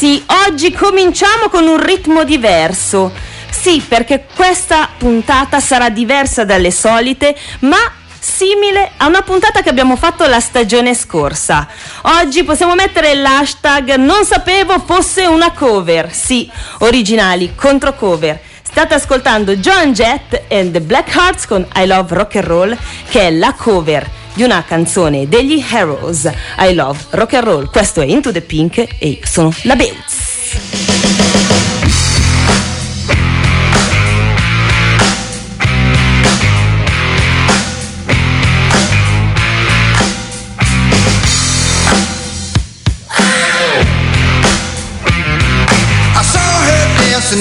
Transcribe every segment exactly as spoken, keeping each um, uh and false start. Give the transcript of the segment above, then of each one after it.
ragazzi, oggi cominciamo con un ritmo diverso. Sì, perché questa puntata sarà diversa dalle solite, ma simile a una puntata che abbiamo fatto la stagione scorsa. Oggi possiamo mettere l'hashtag non sapevo fosse una cover. Sì, originali contro cover. State ascoltando Joan Jett and the Blackhearts con I Love Rock and Roll, che è la cover di una canzone degli Heroes. I Love Rock and Roll. Questo è Into the Pink e io sono la Beuz.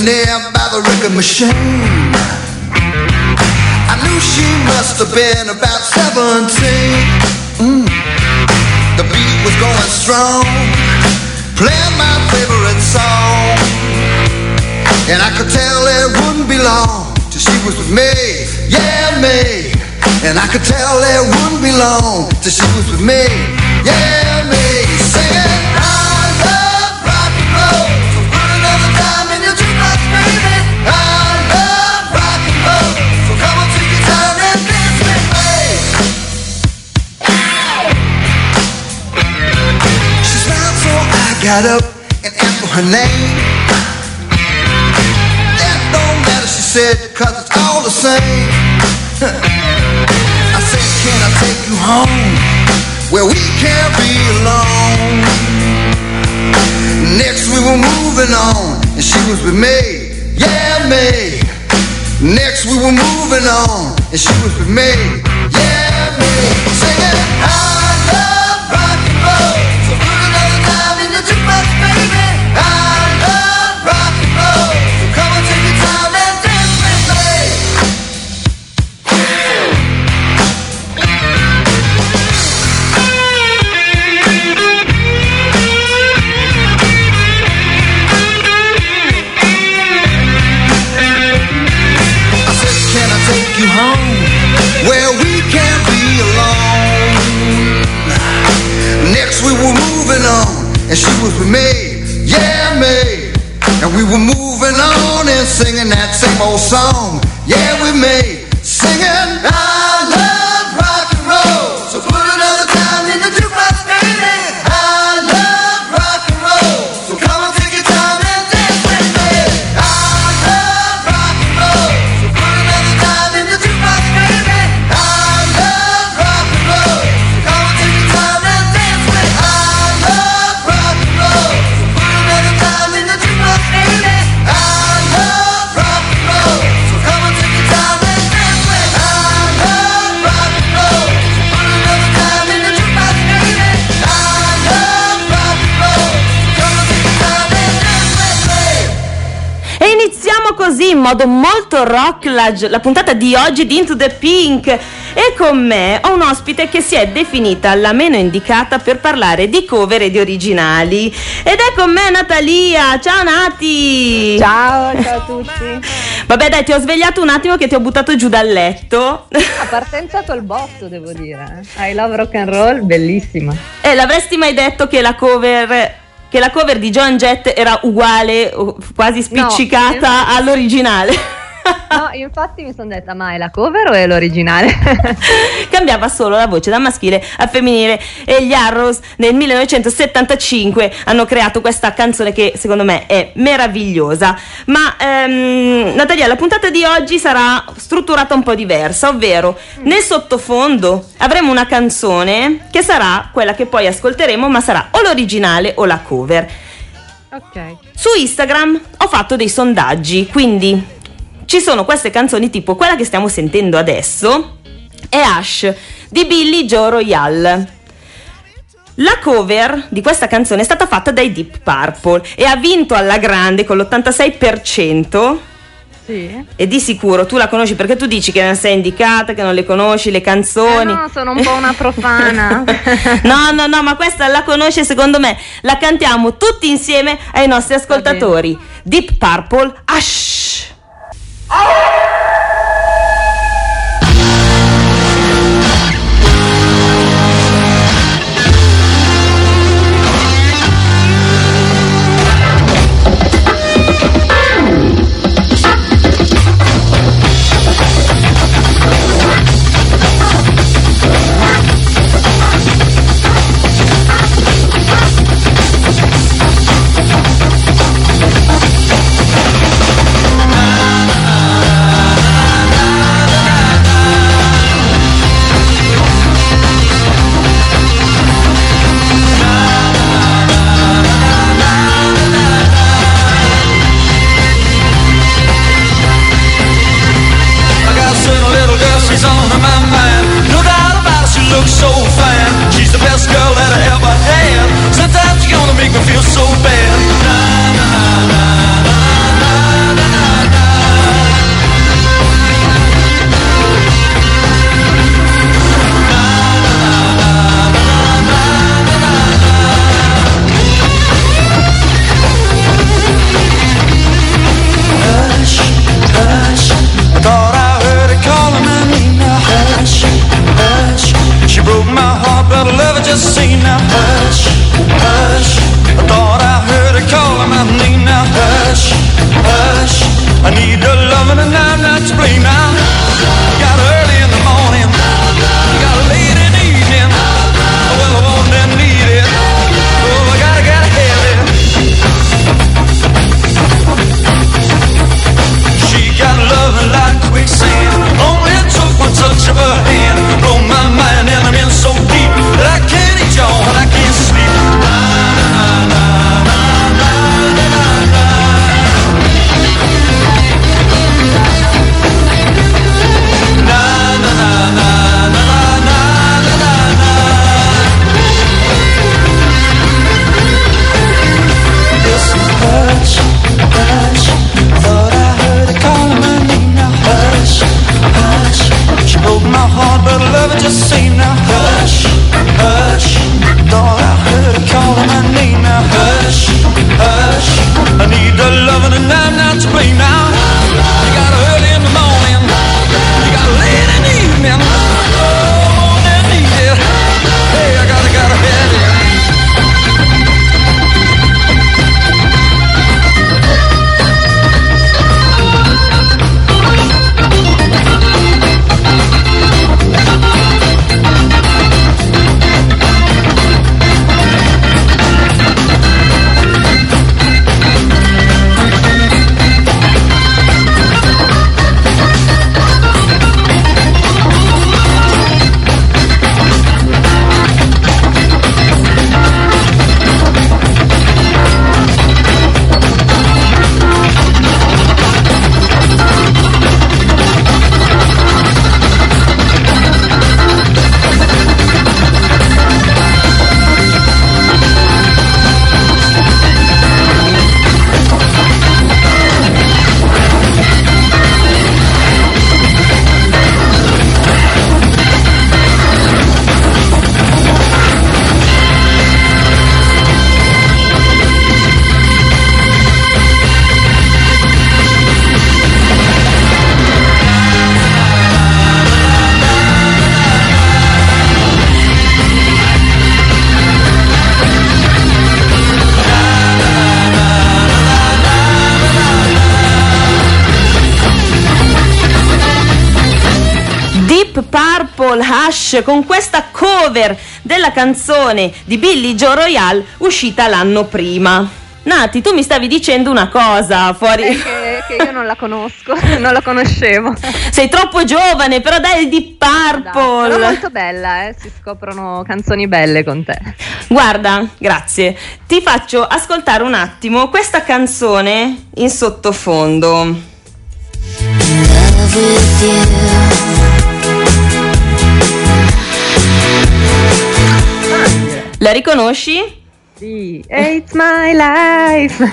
There by the record machine, I knew she must have been about seventeen. Mm. The beat was going strong, playing my favorite song, and I could tell it wouldn't be long till she was with me, yeah me. And I could tell it wouldn't be long till she was with me, yeah me. Singing I love rock and roll, so put another dime in your dream. Got up and asked for her name. That don't matter, she said, cause it's all the same. I said, can I take you home where we can't be alone? Next we were moving on and she was with me, yeah me. Next we were moving on and she was with me, yeah me. Singing I love rock and roll, so put another dime in the jukebox, baby. I love rock and roll, so come on, take your time and dance with me. I said, can I take you home where we can't be alone? Next we were moving on and she was with me, yeah me. And we were moving on and singing that same old song, yeah with me. Singing I love rock and roll, so put another dime in the jukebox, baby. I love rock and roll, so come on, take your time and dance with me. I love rock and roll, so put another dime in the jukebox, baby. I love rock and roll, so come on, take your time and dance with me. I love rock and roll, so put another dime in the jukebox, baby. I love rock and roll, so come on, take your time and dance with me. I love rock and roll, so put another dime in the jukebox, baby. I love rock and roll, so come on, take your time and dance with me. E iniziamo così in modo molto rock la, gio- la puntata di oggi di Into the Pink, e con me ho un ospite che si è definita la meno indicata per parlare di cover e di originali, ed è con me Natalia. Ciao Nati! Ciao, ciao a tutti. Vabbè dai, ti ho svegliato un attimo che ti ho buttato giù dal letto. La partenza col botto, devo dire. I Love Rock and Roll, bellissima. E l'avresti mai detto che la cover... che la cover di Joan Jett era uguale, quasi spiccicata no, all'originale. No, infatti mi sono detta, ma è la cover o è l'originale? Cambiava solo la voce da maschile a femminile, e gli Arrows nel millenovecentosettantacinque hanno creato questa canzone che secondo me è meravigliosa. Ma ehm, Natalia, la puntata di oggi sarà strutturata un po' diversa, ovvero nel sottofondo avremo una canzone che sarà quella che poi ascolteremo, ma sarà o l'originale o la cover. Ok. Su Instagram ho fatto dei sondaggi, quindi ci sono queste canzoni, tipo quella che stiamo sentendo adesso, è Ash di Billy Joe Royal. La cover di questa canzone è stata fatta dai Deep Purple e ha vinto alla grande con l'ottantasei per cento. Sì. E di sicuro tu la conosci, perché tu dici che non sei indicata, che non le conosci le canzoni. Eh no, sono un po' una profana. No, no, no, ma questa la conosci, secondo me. La cantiamo tutti insieme ai nostri ascoltatori. Deep Purple, Ash. Oh! so fine. She's the best girl that I ever had. Sometimes you're gonna make me feel so bad. Na na na na na na na. Con questa cover della canzone di Billy Joe Royal uscita l'anno prima. Nati, tu mi stavi dicendo una cosa fuori eh che, che io non la conosco, non la conoscevo. Sei troppo giovane, però dai, il Deep Purple. Sono molto bella, eh? Si scoprono canzoni belle con te. Guarda, grazie. Ti faccio ascoltare un attimo questa canzone in sottofondo. In love with you. La riconosci? Sì, It's My Life.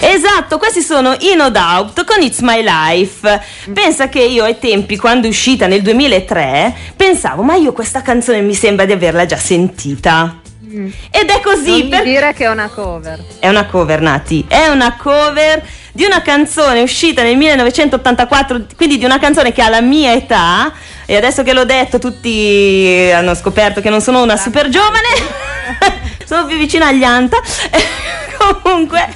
Esatto, questi sono i No Doubt con It's My Life. Pensa che io ai tempi, quando è uscita nel duemilatré, pensavo, ma io questa canzone mi sembra di averla già sentita. Mm. Ed è così. Non per mi dire che è una cover. È una cover, Nati. È una cover di una canzone uscita nel millenovecentottantaquattro, quindi di una canzone che ha la mia età. E adesso che l'ho detto tutti hanno scoperto che non sono una super giovane, sono più vicina agli Anta. Comunque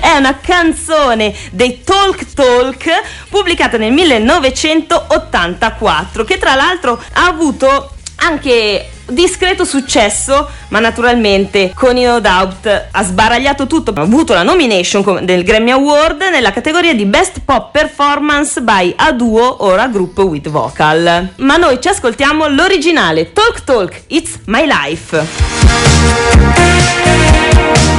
è una canzone dei Talk Talk pubblicata nel millenovecentottantaquattro, che tra l'altro ha avuto anche discreto successo, ma naturalmente con i No Doubt ha sbaragliato tutto. Ha avuto la nomination del Grammy Award nella categoria di Best Pop Performance by a Duo or a Group with Vocal. Ma noi ci ascoltiamo l'originale, Talk Talk, It's My Life. We'll be right back.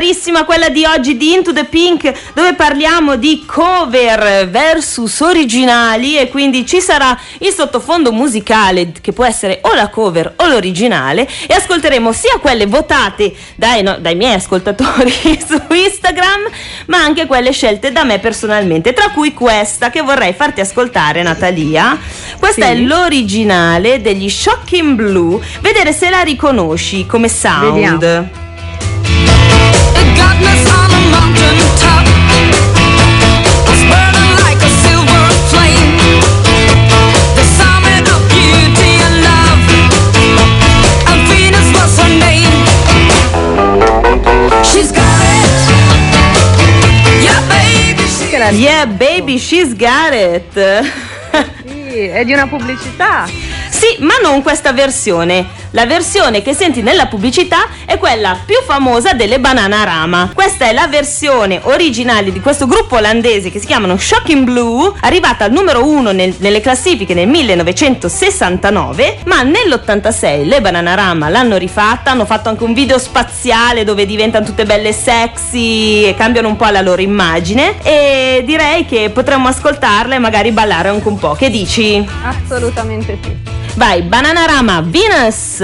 carissima quella di oggi di Into the Pink, dove parliamo di cover versus originali, e quindi ci sarà il sottofondo musicale che può essere o la cover o l'originale, e ascolteremo sia quelle votate dai, no, dai miei ascoltatori su Instagram, ma anche quelle scelte da me personalmente, tra cui questa che vorrei farti ascoltare, Natalia. Questa sì. è l'originale degli Shocking Blue, vedere se la riconosci come sound. Vediamo. Yeah, baby, she's got it. Sì, è di una pubblicità. Sì, ma non questa versione. La versione che senti nella pubblicità è quella più famosa delle Bananarama. Questa è la versione originale di questo gruppo olandese che si chiamano Shocking Blue, arrivata al numero uno nel, nelle classifiche nel millenovecentosessantanove, ma nell'ottantasei le Bananarama l'hanno rifatta, hanno fatto anche un video spaziale dove diventano tutte belle sexy e cambiano un po' la loro immagine, e direi che potremmo ascoltarla e magari ballare anche un po'. Che dici? Assolutamente sì. Vai, Bananarama, Venus!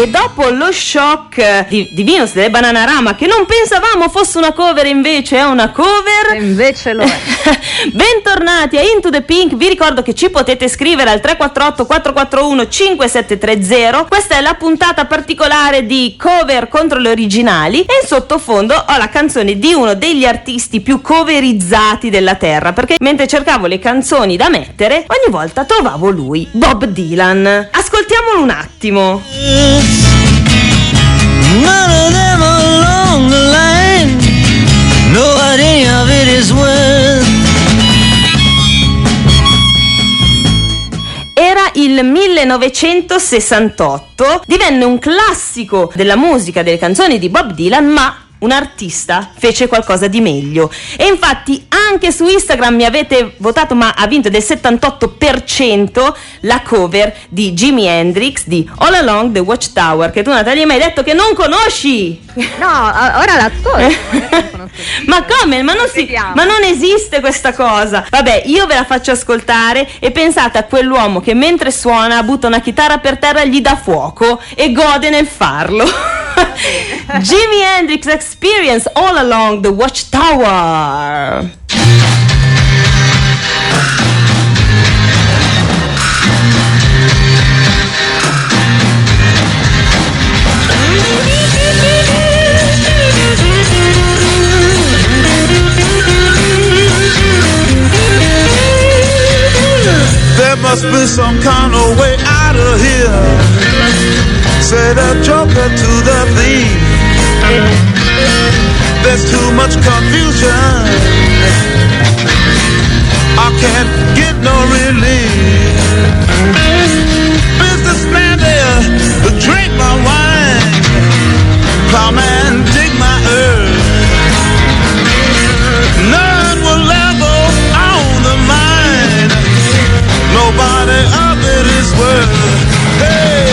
E dopo lo shock di, di Venus delle Bananarama, che non pensavamo fosse una cover, invece è una cover, e invece lo è. Bentornati a Into the Pink. Vi ricordo che ci potete scrivere al tre quattro otto quattro quattro uno cinque sette tre zero. Questa è la puntata particolare di cover contro le originali, e in sottofondo ho la canzone di uno degli artisti più coverizzati della terra, perché mentre cercavo le canzoni da mettere ogni volta trovavo lui, Bob Dylan. Ascoltiamolo un attimo. None of them along the line, no idea of it is worth. Era il millenovecentosessantotto, divenne un classico della musica, delle canzoni di Bob Dylan, ma un artista fece qualcosa di meglio, e infatti anche su Instagram mi avete votato, ma ha vinto del settantotto per cento la cover di Jimi Hendrix di All Along The Watchtower, che tu, Natalia, mi hai detto che non conosci. No, ora l'ascolto. Ma come? Ma non, si, ma non esiste questa cosa. Vabbè, io ve la faccio ascoltare, e pensate a quell'uomo che mentre suona butta una chitarra per terra, gli dà fuoco e gode nel farlo. Jimi Hendrix Experience, All Along the Watchtower. There must be some kind of way out of here, said a joker to the thief. There's too much confusion, I can't get no relief. Businessman there, drink my wine, plowman, dig my earth. None will level on the mine, nobody of it is worth. Hey!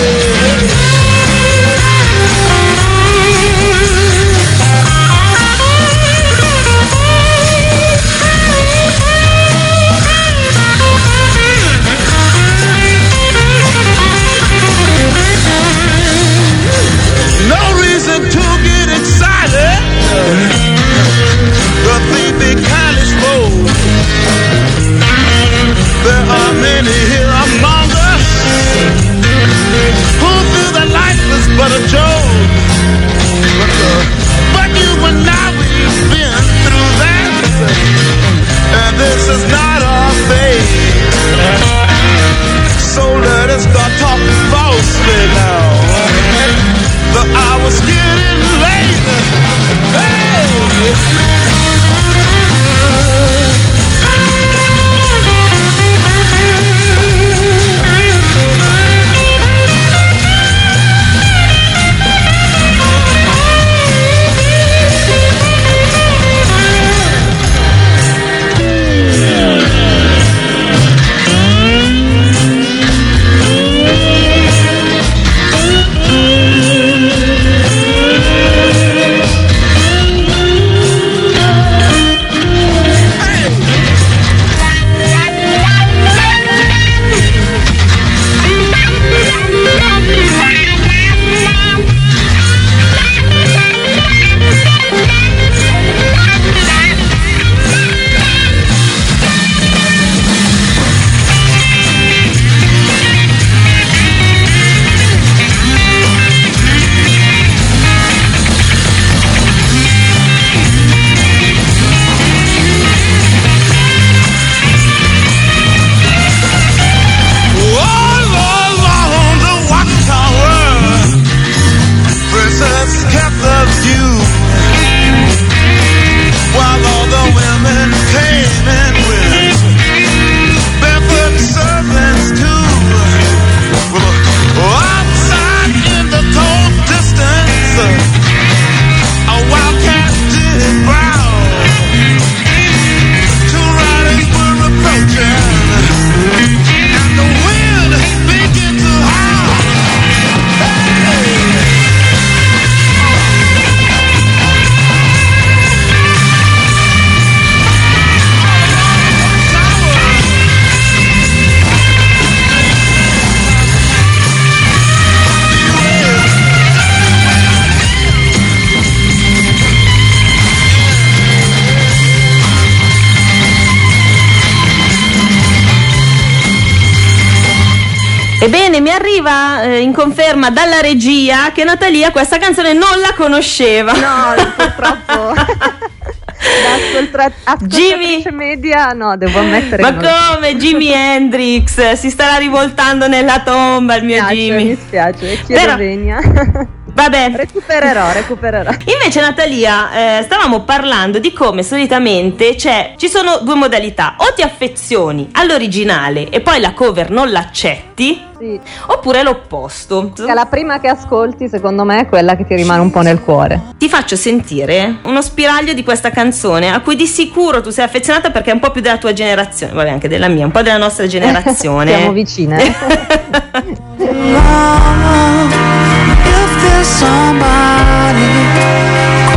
bene, mi arriva eh, in conferma dalla regia che Natalia questa canzone non la conosceva. No, purtroppo. Da ascoltatrice media, no, devo ammettere. Ma che come non... Jimi Hendrix si starà rivoltando nella tomba, il mio mi Jimi. Mi spiace, chiedo però... venia. Vabbè. Recupererò, recupererò. Invece Natalia, eh, stavamo parlando di come solitamente c'è, ci sono due modalità: o ti affezioni all'originale e poi la cover non l'accetti, sì, oppure l'opposto. La prima che ascolti, secondo me, è quella che ti rimane un po' nel cuore. Ti faccio sentire uno spiraglio di questa canzone a cui di sicuro tu sei affezionata, perché è un po' più della tua generazione, vabbè, anche della mia, un po' della nostra generazione. Siamo vicine. Somebody calling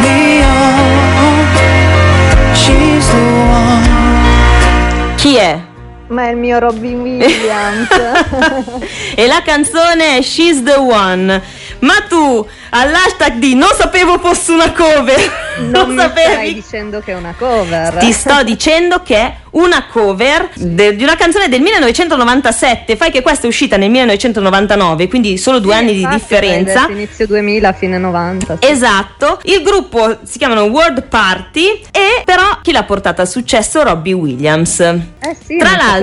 me on, she's the one. Chi è? Ma è il mio Robbie Williams. E la canzone è She's the One. Ma tu all'hashtag di non sapevo fosse una cover. Non, non mi sapevi? Stai dicendo che è una cover. Ti sto dicendo che è una cover de- di una canzone del millenovecentonovantasette. Fai che questa è uscita nel millenovecentonovantanove, quindi solo due sì, anni infatti, di differenza. Inizio duemila, fine novanta. Sì. Esatto. Il gruppo si chiamano World Party, e però chi l'ha portata al successo? Robbie Williams. Eh sì, tra l'altro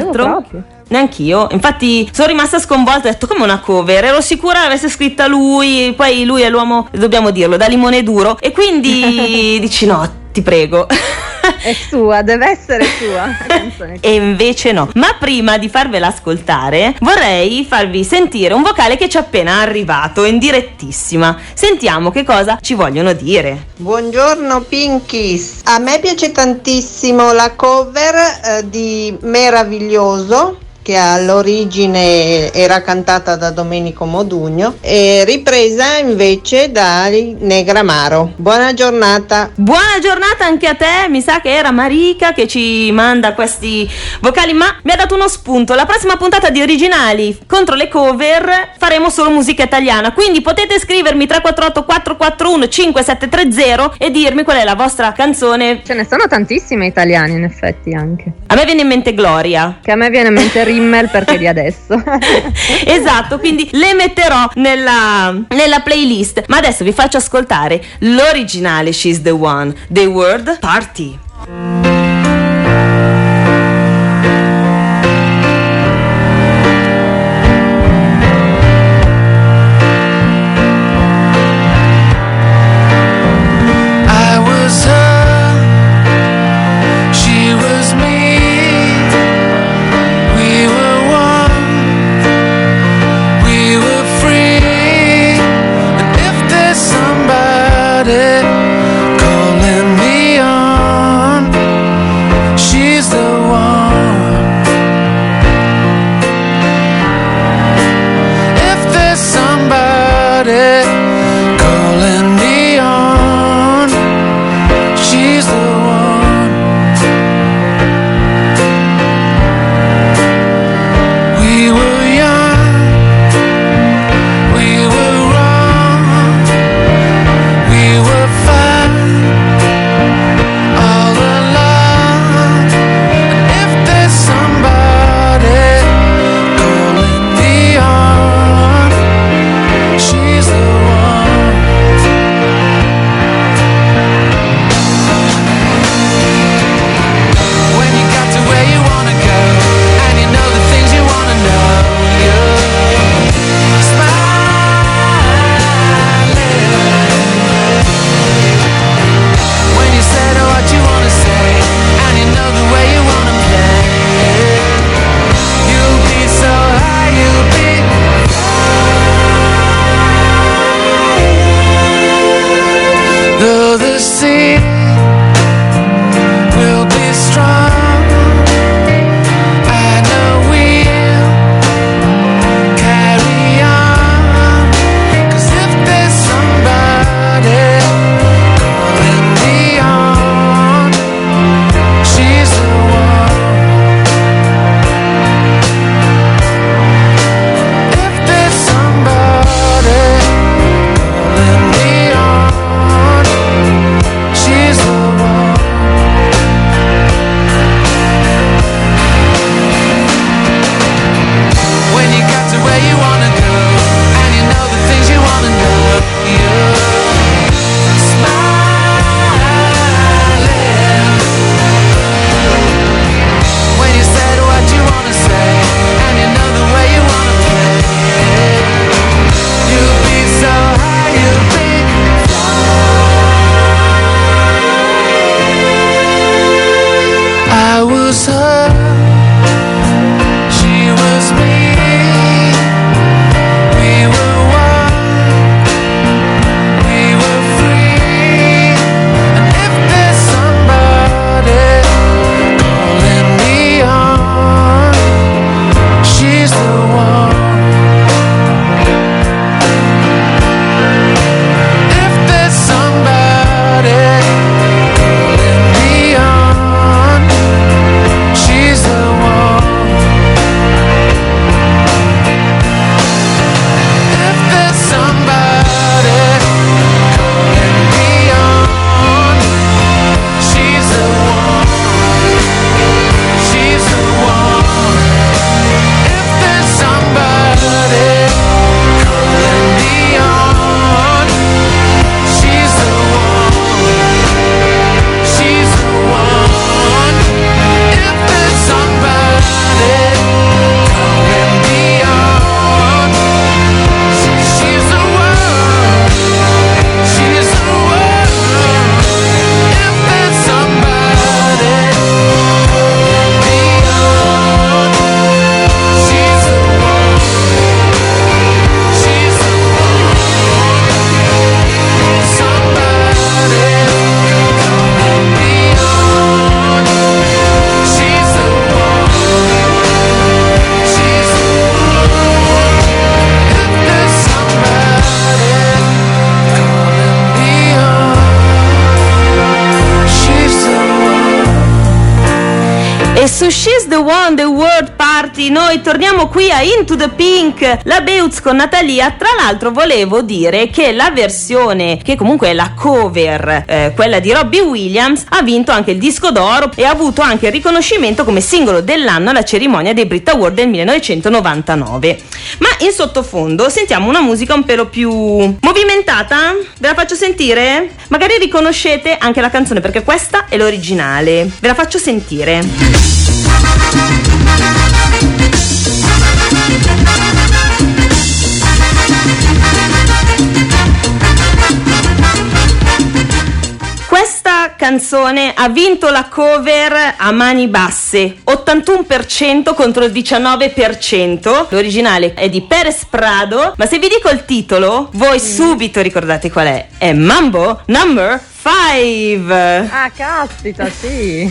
neanch'io, infatti sono rimasta sconvolta, ho detto come una cover, ero sicura l'avesse scritta lui, poi lui è l'uomo, dobbiamo dirlo, da limone duro, e quindi dici no, ti prego. È sua, deve essere sua canzone. E invece no. Ma prima di farvela ascoltare vorrei farvi sentire un vocale che ci è appena arrivato in direttissima. Sentiamo che cosa ci vogliono dire. Buongiorno Pinkies, a me piace tantissimo la cover eh, di Meraviglioso, che all'origine era cantata da Domenico Modugno e ripresa invece da Negramaro. Buona giornata. Buona giornata anche a te, mi sa che era Marica che ci manda questi vocali, ma mi ha dato uno spunto. La prossima puntata di Originali contro le cover faremo solo musica italiana, quindi potete scrivermi tre quattro otto quattro quattro uno cinque sette tre zero e dirmi qual è la vostra canzone. Ce ne sono tantissime italiane in effetti anche. A me viene in mente Gloria. Che a me viene in mente Rio. Perché di adesso. Esatto, quindi le metterò nella, nella playlist. Ma adesso vi faccio ascoltare l'originale She's the One, The World Party. Calling me on, lose her. She was me. We were one. We were free. And if there's somebody holding me on, she's the one. If there's somebody. So she's the one, the World Party. Noi torniamo qui a Into the Pink, la Beutz con Natalia. Tra l'altro volevo dire che la versione, che comunque è la cover, eh, quella di Robbie Williams, ha vinto anche il disco d'oro e ha avuto anche il riconoscimento come singolo dell'anno alla cerimonia dei Brit Award del millenovecentonovantanove. Ma in sottofondo sentiamo una musica un pelo più movimentata. Ve la faccio sentire? Magari riconoscete anche la canzone, perché questa è l'originale. Ve la faccio sentire. Questa canzone ha vinto la cover a mani basse, ottantuno percento contro il diciannove percento. L'originale è di Pérez Prado, ma se vi dico il titolo, voi subito ricordate qual è. È Mambo Number Five. Ah, caspita, sì.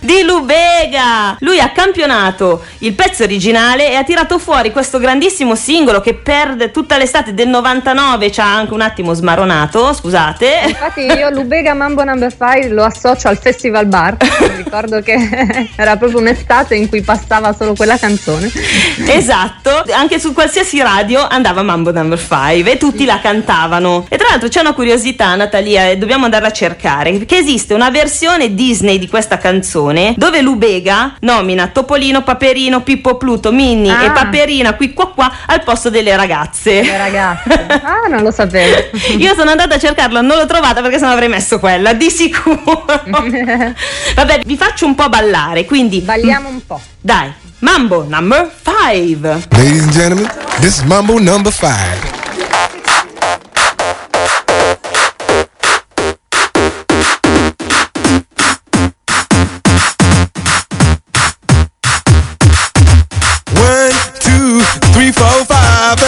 Di Lubega. Lui ha campionato il pezzo originale e ha tirato fuori questo grandissimo singolo che perde tutta l'estate del novantanove. Ci ha anche un attimo smaronato, scusate. Infatti io Lubega Mambo Number Five lo associo al Festival Bar. Mi ricordo che era proprio un'estate in cui passava solo quella canzone. Esatto. Anche su qualsiasi radio andava Mambo Number Five e tutti la cantavano. E tra l'altro c'è una curiosità, Natalia, e dobbiamo andare a cercare, perché esiste una versione Disney di questa canzone dove Lubega nomina Topolino, Paperino, Pippo, Pluto, Minnie ah. e Paperina qui qua qua al posto delle ragazze. Le ragazze. Ah, non lo sapevo. Io sono andata a cercarlo, non l'ho trovata perché sennò avrei messo quella di sicuro. Vabbè, vi faccio un po' ballare, quindi balliamo un po'. Dai, Mambo Number Five. Ladies and gentlemen, this is Mambo Number Five.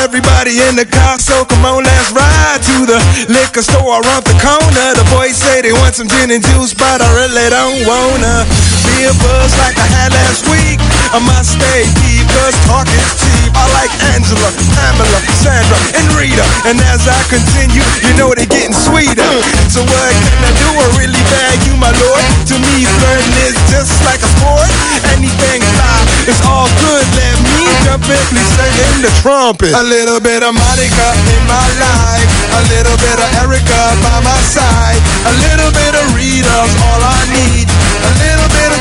Everybody in the car, so come on, let's ride to the liquor store around the corner. The boys say they want some gin and juice, but I really don't wanna be a buzz like I had last week. I must stay deep, cause talk is cheap. I like Angela, Pamela, Sandra, and Rita. And as I continue, you know they're getting sweeter. So what can I do? I really bag you, my lord. To me, flirting is just like a sport. Anything fly, it's all good. Let me jump in, please sing in the trumpet. A little bit of Monica in my life, a little bit of Erica by my side, a little bit of Rita's all I need, a little bit of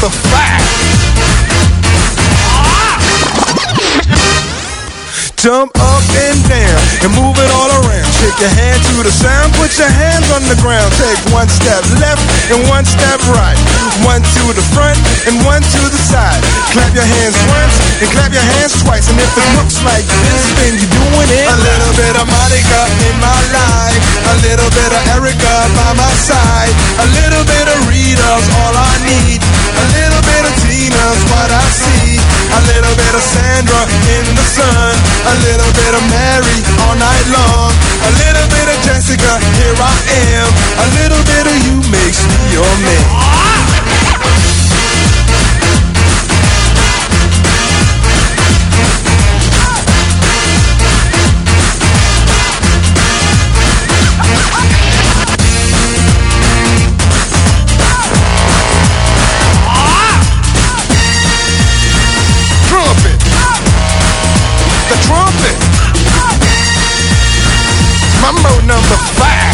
the fact. Jump up and down and move it all around. Shake your hand to the sound, put your hands on the ground. Take one step left and one step right. One to the front and one to the side. Clap your hands once and clap your hands twice. And if it looks like this, then you're doing it. A little bit of Monica in my life. A little bit of Erica by my side. A little bit of Rita's all I need. A little bit of Tina's what I see. A little bit of Sandra in the sun. A little bit of Mary all night long. A little bit of Jessica, here I am. A little bit of you makes me your man. Mambo number five.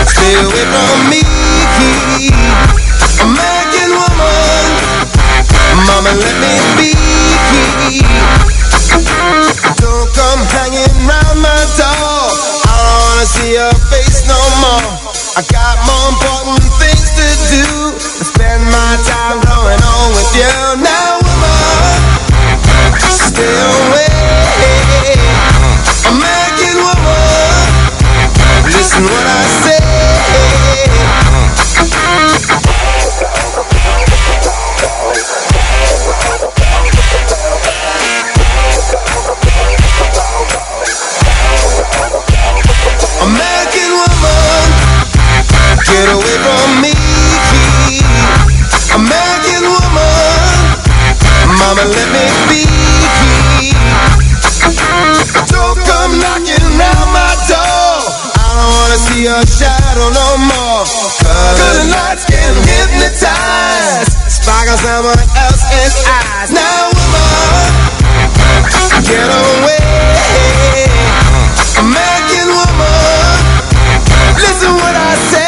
stay away from me. American woman, mama let me be. Don't come hanging round my door. I don't wanna see your face no more. I got more important things to do than spend my time blowing on with you. Now woman, stay away. American woman, listen what I say. your shadow no more. Cause the night's getting hypnotized. Sparkles someone else's eyes. Now woman, get away. American woman, listen what I say.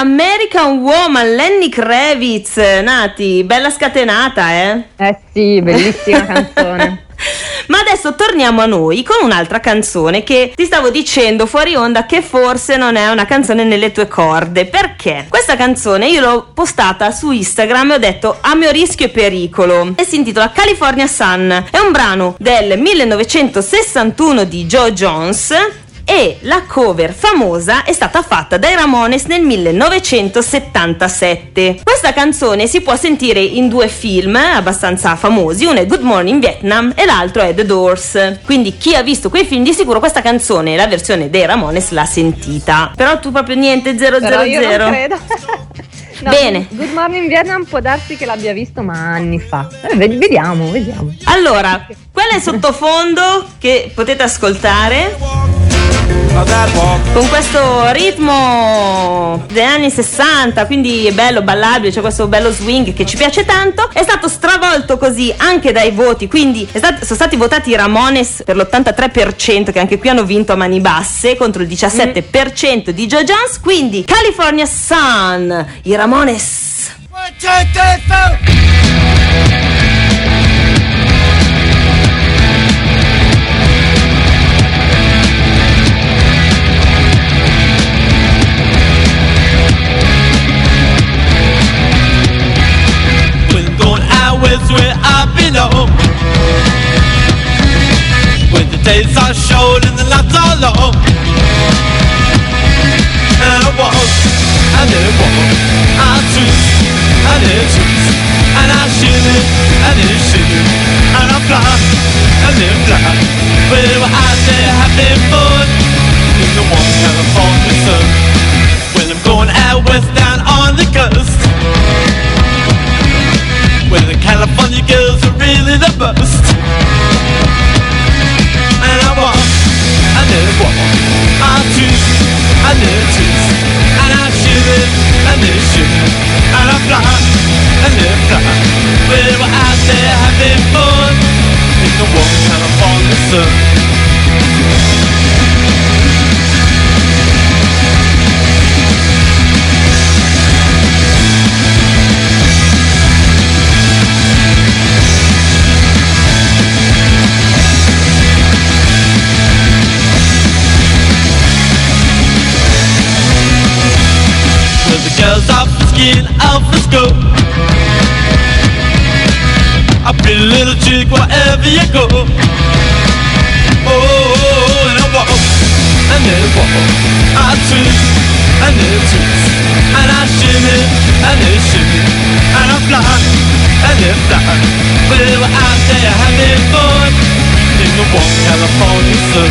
American Woman, Lenny Kravitz, Nati, bella scatenata, eh? Eh sì, bellissima canzone. Ma adesso torniamo a noi con un'altra canzone che ti stavo dicendo fuori onda che forse non è una canzone nelle tue corde, perché questa canzone io l'ho postata su Instagram e ho detto a mio rischio e pericolo, e si intitola California Sun, è un brano del millenovecentosessantuno di Joe Jones. E la cover famosa è stata fatta dai Ramones nel millenovecentosettantasette. Questa canzone si può sentire in due film abbastanza famosi, uno è Good Morning Vietnam e l'altro è The Doors. Quindi chi ha visto quei film di sicuro questa canzone, la versione dei Ramones, l'ha sentita. Però tu proprio niente, zero zero zero. Però io non credo. No, bene. Good Morning Vietnam può darsi che l'abbia visto ma anni fa. Eh, vediamo, vediamo. Allora, quella è sottofondo che potete ascoltare. Con questo ritmo degli anni sessanta, quindi è bello, ballabile, c'è cioè questo bello swing che ci piace tanto. È stato stravolto così anche dai voti, quindi è stato, sono stati votati i Ramones per l'ottantatré per cento, che anche qui hanno vinto a mani basse, contro il diciassette per cento di Joe Jones. Quindi California Sun, i Ramones. One, two, three, four. Where I belong, when the days are short and the nights are long, and I walk, and I walk, I twist, and I twist, and I shiver, and I shiver, and I fly, and I fly, where I say happy fun, in the warm California sun, when I'm going out west down on the coast. Where the California girls are really the best. the time. We were out there having fun in the warm California sun. With the girls off the skin of the scope, a pretty little chick wherever you go. Oh, and I walk, and then I walk, I twist, and then I twist, and I shimmy, and then I shimmy, and I fly, and then I fly. We were out there having fun in the warm California sun.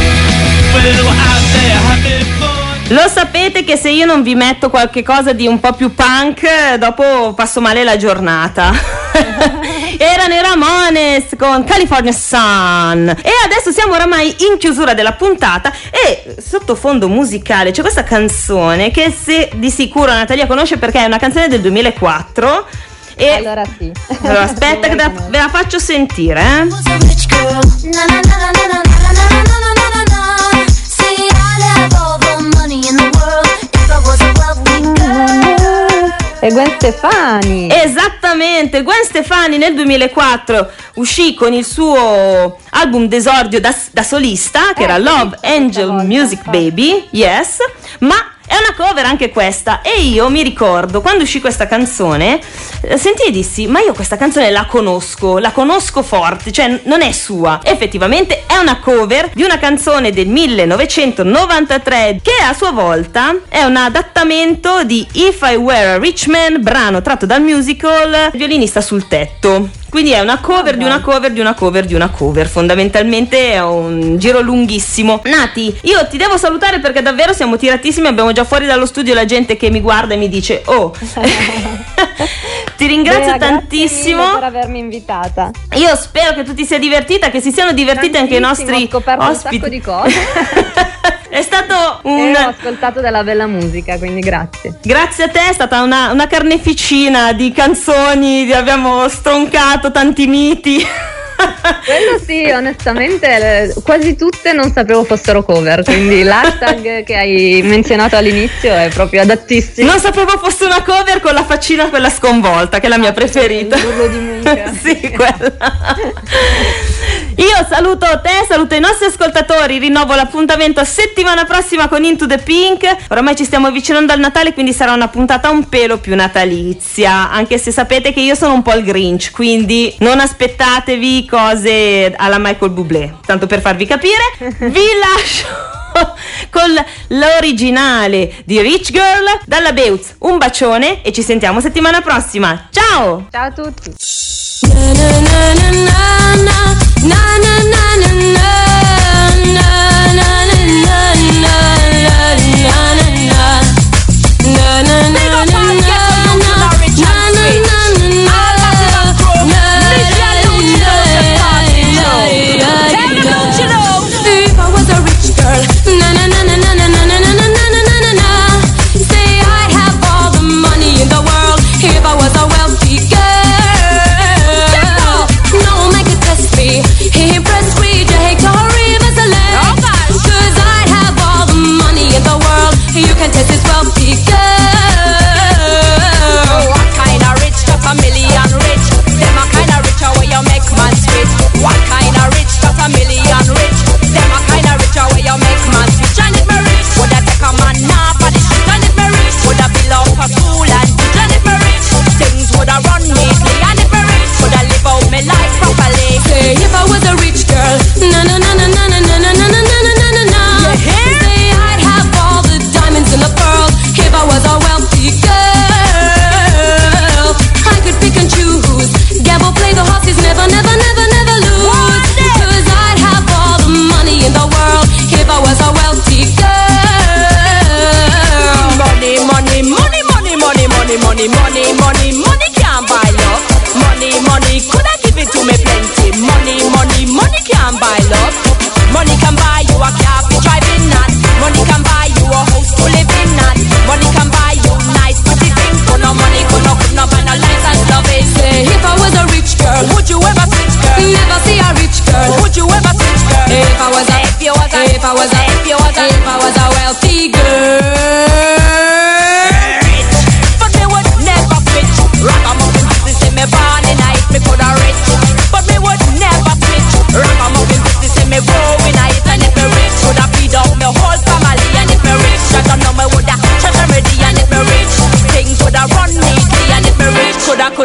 We were out there having fun. Lo sapete che se io non vi metto qualche cosa di un po' più punk, dopo passo male la giornata. Erano i Ramones con California Sun. E adesso siamo oramai in chiusura della puntata, e sottofondo musicale c'è questa canzone che se di sicuro Natalia conosce, perché è una canzone del duemilaquattro. E allora sì. Allora aspetta che ve la, ve la faccio sentire, eh. E Gwen Stefani. Esattamente, Gwen Stefani nel duemilaquattro uscì con il suo album d'esordio da, da solista, che eh, era Love Angel Music Baby, yes, ma è una cover anche questa. E io mi ricordo quando uscì questa canzone, sentii e dissi: ma io questa canzone la conosco, la conosco forte, cioè non è sua. Effettivamente è una cover di una canzone del millenovecentonovantatré, che a sua volta è un adattamento di If I Were a Rich Man, brano tratto dal musical Violinista sul tetto. Quindi è una cover, oh, di una cover, di una cover, di una cover. Fondamentalmente è un giro lunghissimo. Nati, io ti devo salutare perché davvero siamo tiratissimi. Abbiamo già fuori dallo studio la gente che mi guarda e mi dice: oh, ti ringrazio. Beh, tantissimo per avermi invitata. Io spero che tu ti sia divertita, che si siano divertiti anche i nostri ospiti. Ho scoperto ospiti. un sacco di cose. È stato un... E ho ascoltato della bella musica, quindi grazie. Grazie a te, è stata una, una carneficina di canzoni, abbiamo stroncato tanti miti. Quello sì, onestamente quasi tutte non sapevo fossero cover, quindi l'hashtag che hai menzionato all'inizio è proprio adattissimo. Non sapevo fosse una cover con la faccina quella sconvolta, che è la mia preferita. Sì, quella. Io saluto te, saluto i nostri ascoltatori, rinnovo l'appuntamento a settimana prossima con Into the Pink. Ormai ci stiamo avvicinando al Natale, quindi sarà una puntata un pelo più natalizia, anche se sapete che io sono un po' il Grinch, quindi non aspettatevi cose alla Michael Bublé, tanto per farvi capire. Vi lascio con l'originale di Rich Girl dalla Beutz. Un bacione e ci sentiamo settimana prossima. Ciao! Ciao a tutti! Impressed with your hate.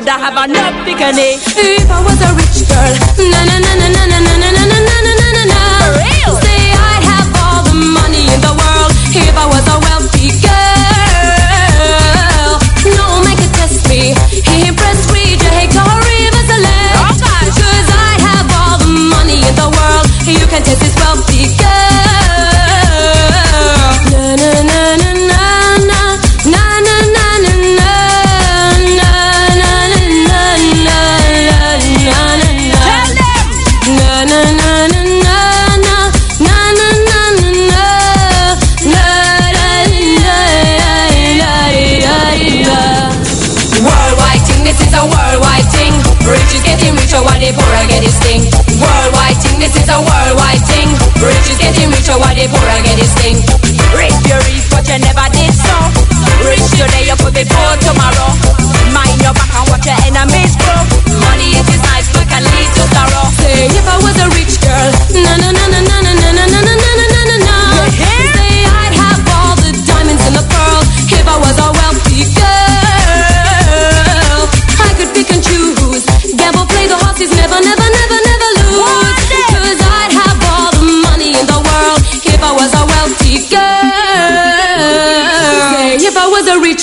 would I have enough picane if I was a rich girl? Na na na na na na na na na na na na. For real? Say I'd have all the money in the world if I was a wealthy girl. No man could test me. He impressed me. Jake or even Celeste. Oh God! 'Cause I'd have all the money in the world. You can test this wealthy girl.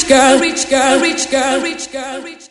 Girl, rich girl, rich girl, rich girl, rich girl.